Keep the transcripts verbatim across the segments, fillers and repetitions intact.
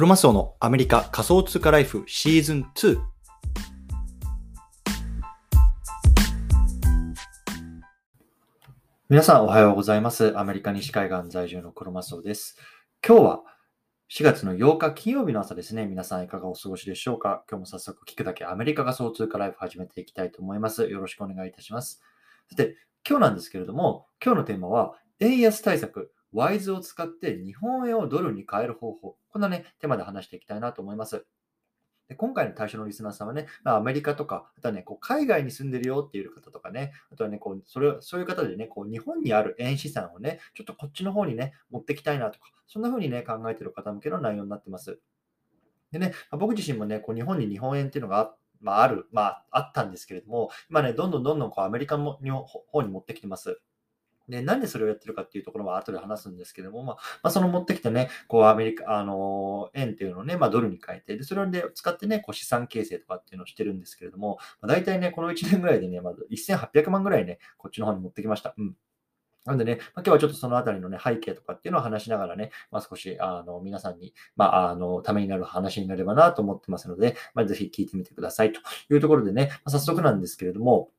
クロマスオのアメリカ仮想通貨ライフシーズンツー。皆さんおはようございます。アメリカ西海岸在住のクロマスオです。今日はしがつのようか金曜日の朝ですね。皆さんいかがお過ごしでしょうか。今日も早速聞くだけアメリカ仮想通貨ライフ始めていきたいと思います。よろしくお願いいたします。さて今日なんですけれども、今日のテーマは円安対策Wise を使って日本円をドルに変える方法、こんなね、テーマで話していきたいなと思います。で今回の対象のリスナーさんはね、アメリカとか、あとはね、こう海外に住んでるよっていう方とかね、あとはね、こうそれそういう方でね、こう日本にある円資産をね、ちょっとこっちの方にね、持ってきたいなとか、そんな風にね、考えている方向けの内容になってます。でね、僕自身もね、こう日本に日本円っていうのがあって、まあ、ある、まあ、あったんですけれども、今ね、どんどんどんどんこうアメリカの方に持ってきてます。で、なんでそれをやってるかっていうところは後で話すんですけども、まあ、まあ、その持ってきたね、こうアメリカ、あのー、円っていうのをね、まあ、ドルに変えて、で、それを、ね、使ってね、こう資産形成とかっていうのをしてるんですけれども、まあ、大体ね、このいちねんぐらいでね、まあ、せんはっぴゃくまんぐらいね、こっちの方に持ってきました。うん。なんでね、まあ、今日はちょっとそのあたりのね、背景とかっていうのを話しながらね、まあ、少し、あの、皆さんに、まあ、あの、ためになる話になればなと思ってますので、まあ、ぜひ聞いてみてくださいというところでね、まあ、早速なんですけれども、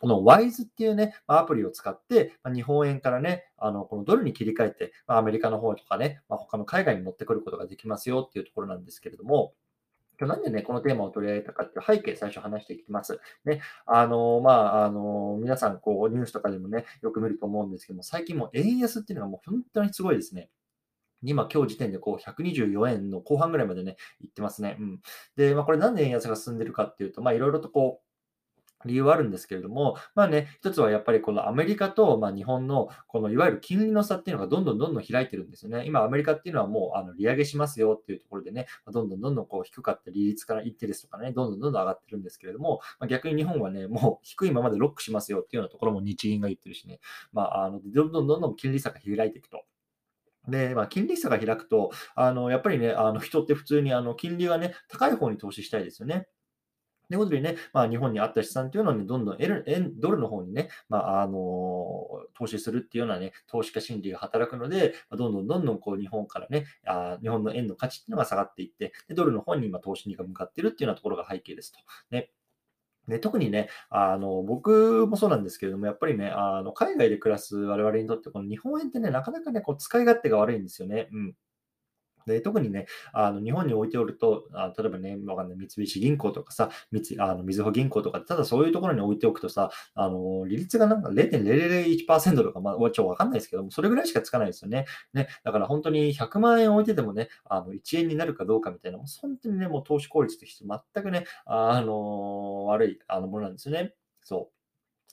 この Wise っていうね、アプリを使って、日本円からね、あのこのドルに切り替えて、アメリカの方とかね、他の海外に持ってくることができますよっていうところなんですけれども、今日なんでね、このテーマを取り上げたかっていう背景、最初話していきます。ね、あの、まあ、あの、皆さん、こう、ニュースとかでもね、よく見ると思うんですけども、最近もう円安っていうのがもう本当にすごいですね。今、今日時点でこうひゃくにじゅうよえんの後半ぐらいまでね、いってますね。うん。で、まあ、これなんで円安が進んでるかっていうと、まあ、いろいろとこう、理由はあるんですけれども、まあね、一つはやっぱりこのアメリカとまあ日本のこのいわゆる金利の差っていうのがどんどんどんどん開いてるんですよね。今アメリカっていうのはもうあの利上げしますよっていうところでね、どんどんどんどんこう低かった利率から一定ですとかね、どんどんどんどん上がってるんですけれども、まあ、逆に日本はね、もう低いままでロックしますよっていうようなところも日銀が言ってるしね、まあ、あのどんどんどんどん金利差が開いていくと。で、まあ、金利差が開くと、あのやっぱりね、あの人って普通にあの金利がね、高い方に投資したいですよね。ということでね、まあ、日本にあった資産というのを、ね、どんどん円ドルの方にね、まああのー、投資するっていうような、ね、投資家心理が働くので、どんどんどんどんこう日本からねあ、日本の円の価値っていうのが下がっていって、でドルの方に今投資に向かっているっていうようなところが背景ですと。ねで特にねあの、僕もそうなんですけれども、やっぱりね、あの海外で暮らす我々にとって、この日本円ってね、なかなかね、こう使い勝手が悪いんですよね。うんで特にね、あの日本に置いておると、あ例えばね、わかんない、三菱銀行とかさ、三あのみずほ銀行とか、ただそういうところに置いておくとさ、あの利率がなんか れいてんれいれいいちパーセント とか、まあ、ちょっとわかんないですけども、それぐらいしかつかないですよね。ねだから本当にひゃくまんえん置いててもね、あのいちえんになるかどうかみたいな、もう本当にね、もう投資効率として全くね、あの悪いあのものなんですよね。そう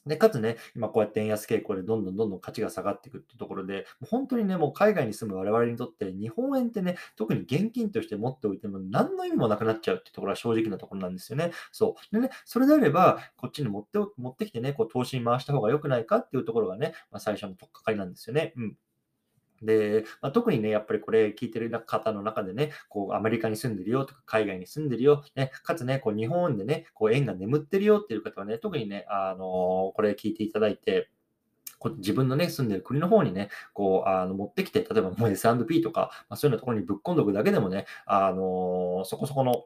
でかつね、今こうやって円安傾向でどんどんどんどん価値が下がっていくってところで、本当にね、もう海外に住む我々にとって日本円ってね、特に現金として持っておいても何の意味もなくなっちゃうってところは正直なところなんですよね。そう。でね、それであれば、こっちに持って、持ってきてね、こう投資に回した方が良くないかっていうところがね、まあ、最初の取っかかりなんですよね。うん。で、まあ、特にね、やっぱりこれ聞いてる方の中でね、こうアメリカに住んでるよとか海外に住んでるよ、ね、かつね、こう日本でね、こう円が眠ってるよっていう方はね、特にね、あのー、これ聞いていただいて、こ自分のね、住んでる国の方にね、こうあの持ってきて、例えばもう エスアンドピー とか、まあ、そういうようなところにぶっ込んどくだけでもね、あのー、そこそこの、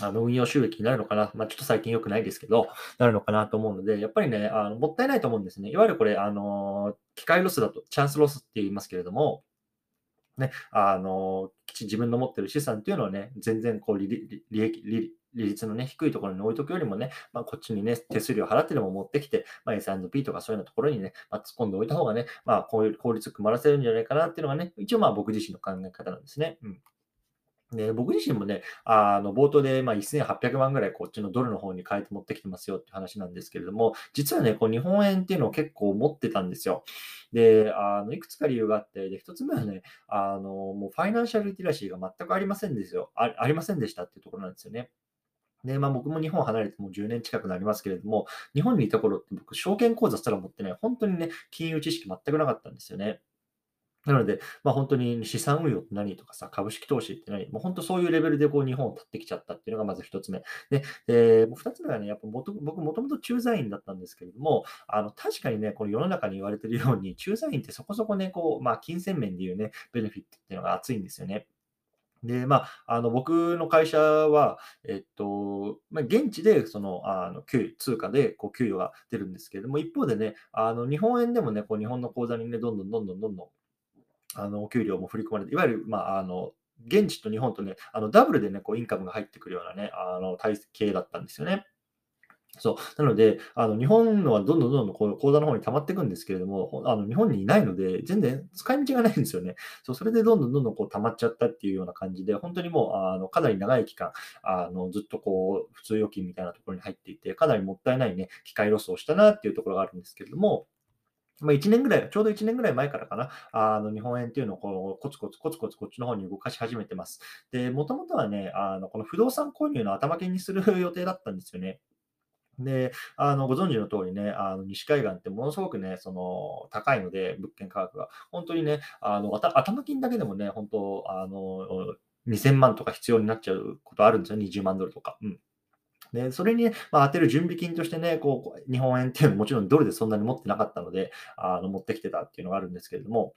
あの運用収益になるのかな、まあ、ちょっと最近良くないですけど、なるのかなと思うので、やっぱりね、あのもったいないと思うんですね。いわゆるこれ、あの機械ロスだと、チャンスロスって言いますけれども、ね、あの自分の持ってる資産っていうのはね、全然こう利利利益利利率の、ね、低いところに置いとくよりもね、まあ、こっちにね、手数料払ってでも持ってきて、まあ、エスアンドピー とかそういうようなところにね、まあ、突っ込んでおいた方がね、まあ、こういう効率をくまらせるんじゃないかなっていうのがね、一応まあ僕自身の考え方なんですね。うんで僕自身もね、あの冒頭でまあせんはっぴゃくまんぐらいこっちのドルの方に変えて持ってきてますよって話なんですけれども、実はね、こう日本円っていうのを結構持ってたんですよ。で、あのいくつか理由があって、でひとつめはね、あのもうファイナンシャルリテラシーが全くありませんですよ。あ、ありませんでしたっていうところなんですよね。で、まあ僕も日本離れてもうじゅうねん近くなりますけれども、日本にいた頃って僕、証券口座すら持ってない、本当にね、金融知識全くなかったんですよね。なので、まあ、本当に資産運用って何とかさ、株式投資って何、もう本当そういうレベルでこう日本を立ってきちゃったっていうのがまず一つ目。で、えー、二つ目はね、やっぱ元僕もともと駐在員だったんですけれども、あの確かにね、この世の中に言われているように、駐在員ってそこそこね、こうまあ、金銭面でいうね、ベネフィットっていうのが厚いんですよね。で、まあ、あの僕の会社は、えっとまあ、現地でそのあの給通貨でこう給与が出るんですけれども、一方でね、あの日本円でもね、こう日本の口座にね、どんどんどんどんどんどんあの給料も振り込まれて、いわゆる、まあ、あの現地と日本とね、あのダブルでね、こうインカムが入ってくるようなね、あの体系だったんですよね。そうなので、あの日本のはどんどんどんどんこう口座の方に溜まっていくんですけれども、あの日本にいないので、全然使い道がないんですよね。そう、それでどんどんどんどんこう溜まっちゃったっていうような感じで、本当にもうあのかなり長い期間、あのずっとこう普通預金みたいなところに入っていて、かなりもったいないね、機会ロスをしたなっていうところがあるんですけれども、まあ、いちねんぐらい、ちょうどいちねんぐらい前からかな、あの日本円っていうのをこうコツコツコツコツこっちの方に動かし始めてます。で、もともとはね、あのこの不動産購入の頭金にする予定だったんですよね。で、あのご存知の通りね、あの西海岸ってものすごくね、その高いので、物件価格が。本当にね、あの頭金だけでもね、本当あのにせんまんとか必要になっちゃうことあるんですよ、にじゅうまんドルとか。うんでそれに、ねまあ、当てる準備金としてね、こう日本円っていうのはもちろんドルでそんなに持ってなかったので、あの持ってきてたっていうのがあるんですけれども、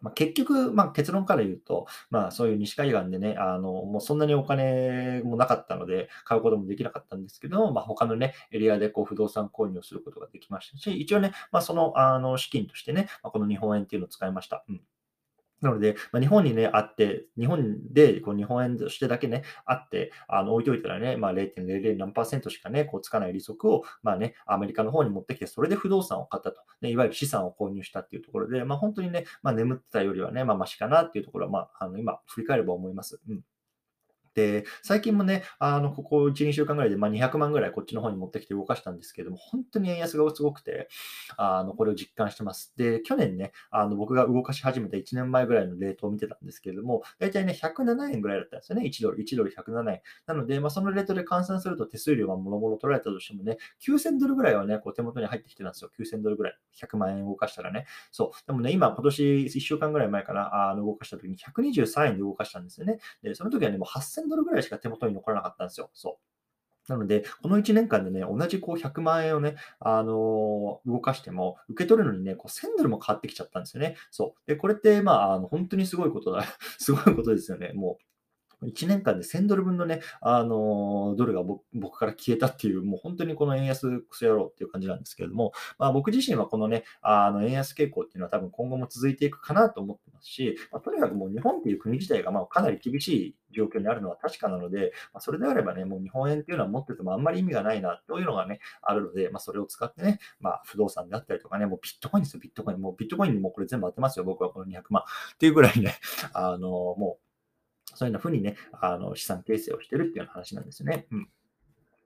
まあ、結局、まあ、結論から言うと、まあ、そういう西海岸でね、あのもうそんなにお金もなかったので買うこともできなかったんですけど、まあ、他の、ね、エリアでこう不動産購入をすることができましたし、一応ね、まあ、その、あの資金としてね、まあ、この日本円っていうのを使いました。うんなので、まあ、日本にね、あって、日本でこう日本円としてだけね、あって、あの置いておいたらね、まあ、ゼロ点ゼロゼロ何パーセントしかね、こうつかない利息を、まあね、アメリカの方に持ってきて、それで不動産を買ったと、ね、いわゆる資産を購入したっていうところで、まあ、本当にね、まあ、眠ってたよりはね、まあ、マシかなっていうところは、まあ、あの今、振り返れば思います。うんで最近もね、あのここいち、にしゅうかんぐらいで、まあ、にひゃくまんぐらいこっちの方に持ってきて動かしたんですけれども、本当に円安がすごくて、あのこれを実感してます。で、去年ね、あの僕が動かし始めたいちねんまえぐらいのレートを見てたんですけれども、大体ね、ひゃくななえんぐらいだったんですよね、いちドル、いちドルひゃくななえん。なので、まあ、そのレートで換算すると手数料がもろもろ取られたとしてもね、きゅうせんドルぐらいはね、こう手元に入ってきてたんですよ、きゅうせんドルぐらい、ひゃくまんえん動かしたらね。そう、でもね、今、今年いっしゅうかんぐらい前からあの動かしたときにひゃくにじゅうさんえんで動かしたんですよね。で、その時はね、もうはっせんドルぐらいしか手元に残らなかったんですよ。そうなので、このいちねんかんでね、同じこうひゃくまんえんをね、あのー、動かしても、受け取るのにね、こうせんドルも変わってきちゃったんですよね。そうでこれって、まあ、あの本当にすごいことだ、すごいことですよね。もういちねんかんでせんドルぶんのね、あのドルが僕から消えたっていう、もう本当にこの円安クソ野郎っていう感じなんですけれども、まあ、僕自身はこのね、あの円安傾向っていうのは多分今後も続いていくかなと思ってますし、まあ、とにかくもう日本っていう国自体がまあかなり厳しい状況にあるのは確かなので、まあ、それであればね、もう日本円っていうのは持っててもあんまり意味がないなというのがね、あるので、まあ、それを使ってね、まあ、不動産であったりとかね、もうビットコインですよ、ビットコイン。もうビットコインにもうこれ全部当てますよ、僕はこのにひゃくまんっていうぐらいね、あのもう、そういうふうにね、あの資産形成をしてるっていう話なんですよね。うん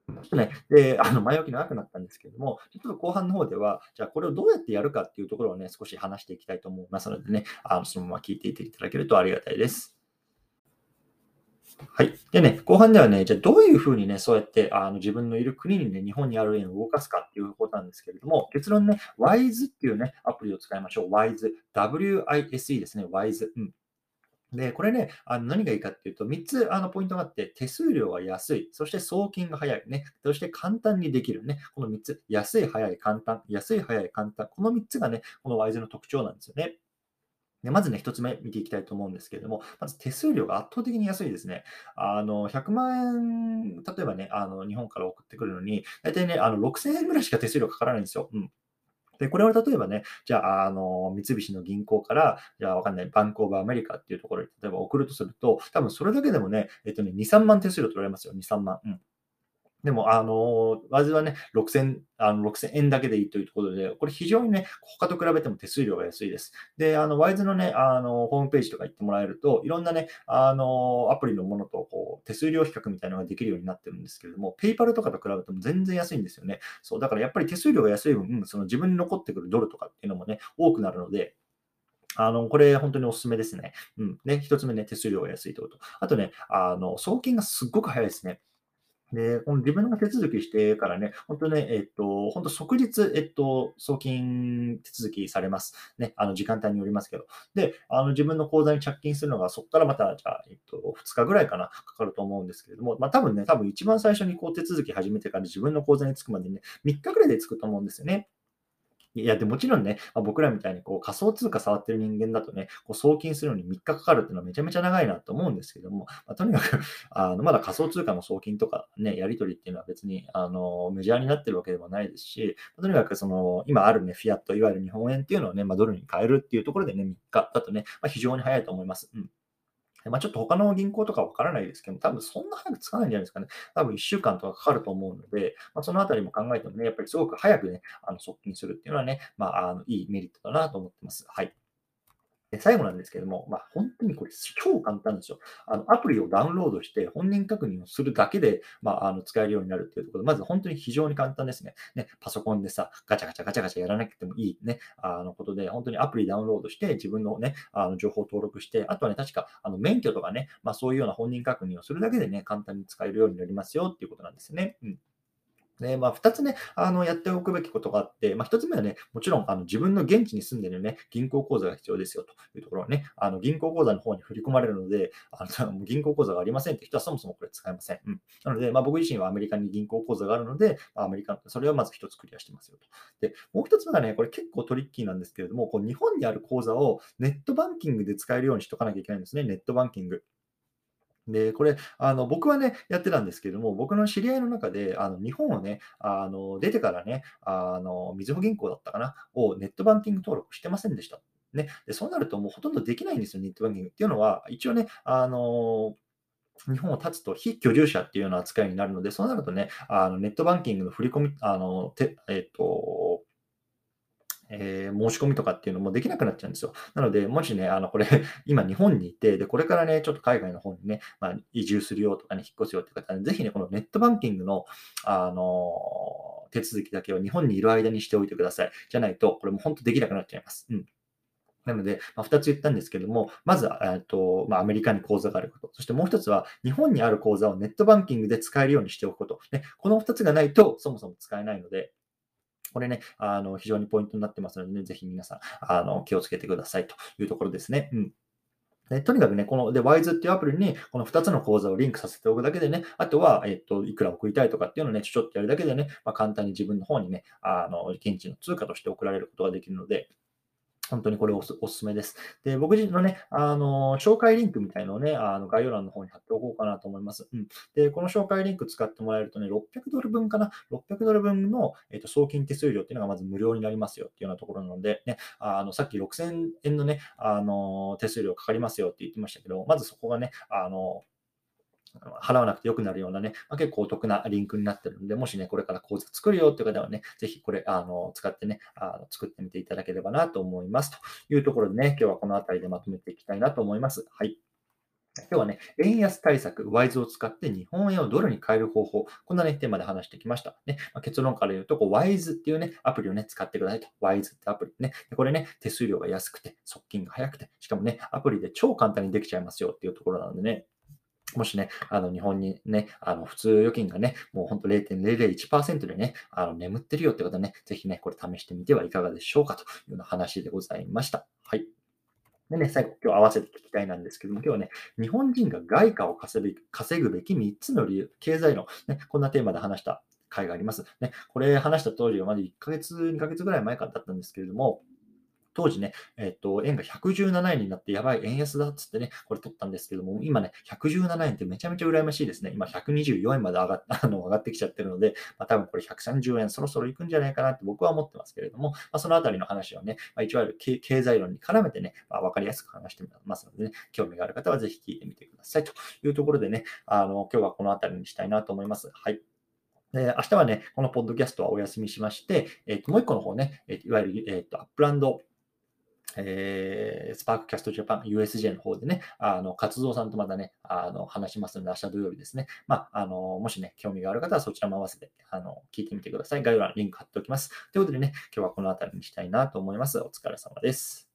ちょっとね、であの前置き長くなったんですけれども、ちょっと後半の方では、じゃあこれをどうやってやるかっていうところをね、少し話していきたいと思いますのでね、あのそのまま聞いていていただけるとありがたいです。はい。でね、後半ではね、じゃあどういうふうにね、そうやってあの自分のいる国にね、日本にある円を動かすかっていうことなんですけれども、結論ね、Wise っていうね、アプリを使いましょう。Wise、ダブリューアイエスイー ですね、Wise。うんで、これね、あの何がいいかっていうと、みっつあのポイントがあって、手数料が安い、そして送金が早いね、そして簡単にできるね、このみっつ、安い、早い、簡単、安い、早い、簡単、このみっつがね、このWiseの特徴なんですよね。でまずね、ひとつめ見ていきたいと思うんですけれども、まず手数料が圧倒的に安いですね。あのひゃくまんえん、例えばね、あの日本から送ってくるのに、大体ね、あのろくせんえんぐらいしか手数料かからないんですよ。うんでこれは例えばね、じゃあ、あの三菱の銀行から、じゃあ、わかんない、バンクオブアメリカっていうところに、例えば送るとすると、多分それだけでもね、えっとね、に、さんまん手数料取られますよ、に、さんまん。うん、でも、あの、わずはね、ろくせんえんだけでいいということで、これ非常にね、他と比べても手数料が安いです。で、あの、ワイズのね、あの、ホームページとか行ってもらえると、いろんなね、あの、アプリのものと、こう、手数料比較みたいなのができるようになってるんですけれども、ペイパルとかと比べても全然安いんですよね。そう、だからやっぱり手数料が安い分、その自分に残ってくるドルとかっていうのもね、多くなるので、あの、これ本当におすすめですね。うん。ね、一つ目ね、手数料が安いということ。あとね、あの、送金がすっごく早いですね。で、この自分が手続きしてからね、本当ね、えっと、本当即日、えっと、送金手続きされます。ね、あの、時間帯によりますけど。で、あの、自分の口座に着金するのが、そこからまた、じゃあ、えっと、ふつかぐらいかな、かかると思うんですけれども、まあ、多分ね、多分一番最初にこう手続き始めてから自分の口座に着くまでね、みっかぐらいで着くと思うんですよね。いや、でもちろんね、まあ、僕らみたいにこう仮想通貨触ってる人間だとね、こう送金するのにみっかかかるっていうのはめちゃめちゃ長いなと思うんですけども、まあ、とにかくあのまだ仮想通貨の送金とかね、やり取りっていうのは別にあのメジャーになってるわけではないですし、とにかくその今あるね、フィアット、いわゆる日本円っていうのをね、まあ、ドルに変えるっていうところでね、みっかだとね、まあ、非常に早いと思います。うん。まあ、ちょっと他の銀行とかわからないですけど、多分そんな早くつかないんじゃないですかね。多分いっしゅうかんとかかかると思うので、まあ、そのあたりも考えてもね、やっぱりすごく早くね、あの速金するっていうのはね、まあ、あのいいメリットだなと思ってます。はい。最後なんですけども、まあ、本当にこれ超簡単ですよ。あのアプリをダウンロードして本人確認をするだけで、まあ、あの使えるようになるっていうところで、まず本当に非常に簡単ですね。ね、パソコンでさ、ガチャガチャガチャガチャやらなくてもいいね、あのことで、本当にアプリダウンロードして、自分のね、あの情報を登録して、あとはね、確かあの免許とかね、まあ、そういうような本人確認をするだけでね、簡単に使えるようになりますよっていうことなんですね。うん。でまあ、ふたつね、あのやっておくべきことがあって、まあ、ひとつめはね、もちろんあの自分の現地に住んでるね、銀行口座が必要ですよというところはね、あの銀行口座の方に振り込まれるので、あの銀行口座がありませんって人はそもそもこれ使えません。うん、なので、まあ、僕自身はアメリカに銀行口座があるので、アメリカ、それをまずひとつクリアしてますよと。で、もうひとつめはね、これ結構トリッキーなんですけれども、こう日本にある口座をネットバンキングで使えるようにしとかなきゃいけないんですね、ネットバンキング。で、これ、あの、僕はね、やってたんですけども、僕の知り合いの中で、あの、日本をね、あの、出てからね、あの、みずほ銀行だったかな、をネットバンキング登録してませんでした。ね。で、そうなるともうほとんどできないんですよ、ネットバンキング。っていうのは、一応ね、あの、日本を立つと非居留者っていうような扱いになるので、そうなるとね、あの、ネットバンキングの振り込み、あの、て、えっと、えー、申し込みとかっていうのもできなくなっちゃうんですよ。なので、もしね、あのこれ、今日本にいて、で、これからね、ちょっと海外の方にね、まあ、移住するよとかね、引っ越すよって方は、ぜひね、このネットバンキングの、あのー、手続きだけを日本にいる間にしておいてください。じゃないと、これも本当できなくなっちゃいます。うん。なので、まあ、ふたつ言ったんですけども、まず、えっと、まあ、アメリカに口座があること。そしてもうひとつは、日本にある口座をネットバンキングで使えるようにしておくこと。ね、このふたつがないと、そもそも使えないので、これね、あの、非常にポイントになってますので、ね、ぜひ皆さん、あの、気をつけてくださいというところですね。うん。でとにかくね、この、で、Wise っていうアプリに、このふたつの口座をリンクさせておくだけでね、あとは、えっと、いくら送りたいとかっていうのをね、ちょっとやるだけでね、まあ、簡単に自分の方にね、あの、現地の通貨として送られることができるので、本当にこれおすすめです。で、僕自身のね、あの、紹介リンクみたいのをね、あの概要欄の方に貼っておこうかなと思います。うん。で、この紹介リンク使ってもらえるとね、ろっぴゃくドルぶんかな、ろっぴゃくドルぶんの、えっと、送金手数料っていうのがまず無料になりますよっていうようなところなので、ね、あの、さっきろくせんえんのね、あの、手数料かかりますよって言ってましたけど、まずそこがね、あの、払わなくてよくなるようなね、まあ、結構お得なリンクになってるので、もしね、これから講座作るよっていう方はね、ぜひこれ、あの、使ってね、あの作ってみていただければなと思います。というところでね、今日はこのあたりでまとめていきたいなと思います。はい。今日はね、円安対策、Wise を使って日本円をドルに変える方法、こんなね、テーマで話してきました。ね、まあ、結論から言うと、Wise っていうね、アプリをね、使ってくださいと。Wise ってアプリね。で、これね、手数料が安くて、速金が早くて、しかもね、アプリで超簡単にできちゃいますよっていうところなのでね、もしね、あの日本にね、あの普通預金がね、もうほんと れいてんぜろぜろいちパーセント でね、あの眠ってるよって方ね、ぜひね、これ試してみてはいかがでしょうかというような話でございました。はい。でね、最後、今日合わせて聞きたいなんですけども、今日はね、日本人が外貨を稼ぐ、稼ぐべきみっつの理由、経済論、ね、こんなテーマで話した回があります。ね、これ話した通りはまだいっかげつ、にかげつぐらい前からだったんですけれども、当時ね、えっと、円がひゃくじゅうななえんになって、やばい、円安だっつってね、これ取ったんですけども、今ね、ひゃくじゅうななえんってめちゃめちゃ羨ましいですね。今、ひゃくにじゅうよえんまで上がっ、あの、上がってきちゃってるので、まあ、多分これひゃくさんじゅうえんそろそろいくんじゃないかなって僕は思ってますけれども、まあ、そのあたりの話をね、まあ、一応ある経済論に絡めてね、まあ、わかりやすく話してますのでね、興味がある方はぜひ聞いてみてくださいというところでね、あの、今日はこのあたりにしたいなと思います。はい。で、明日はね、このポッドキャストはお休みしまして、えっと、もう一個の方ね、いわゆる、えっと、アップランドえー、スパークキャストジャパン ユーエスジェー の方でね、あの、活動さんとまたね、あの、話しますので、明日土曜日ですね。まあ、あの、もしね、興味がある方はそちらも合わせて、あの、聞いてみてください。概要欄にリンク貼っておきます。ということでね、今日はこのあたりにしたいなと思います。お疲れ様です。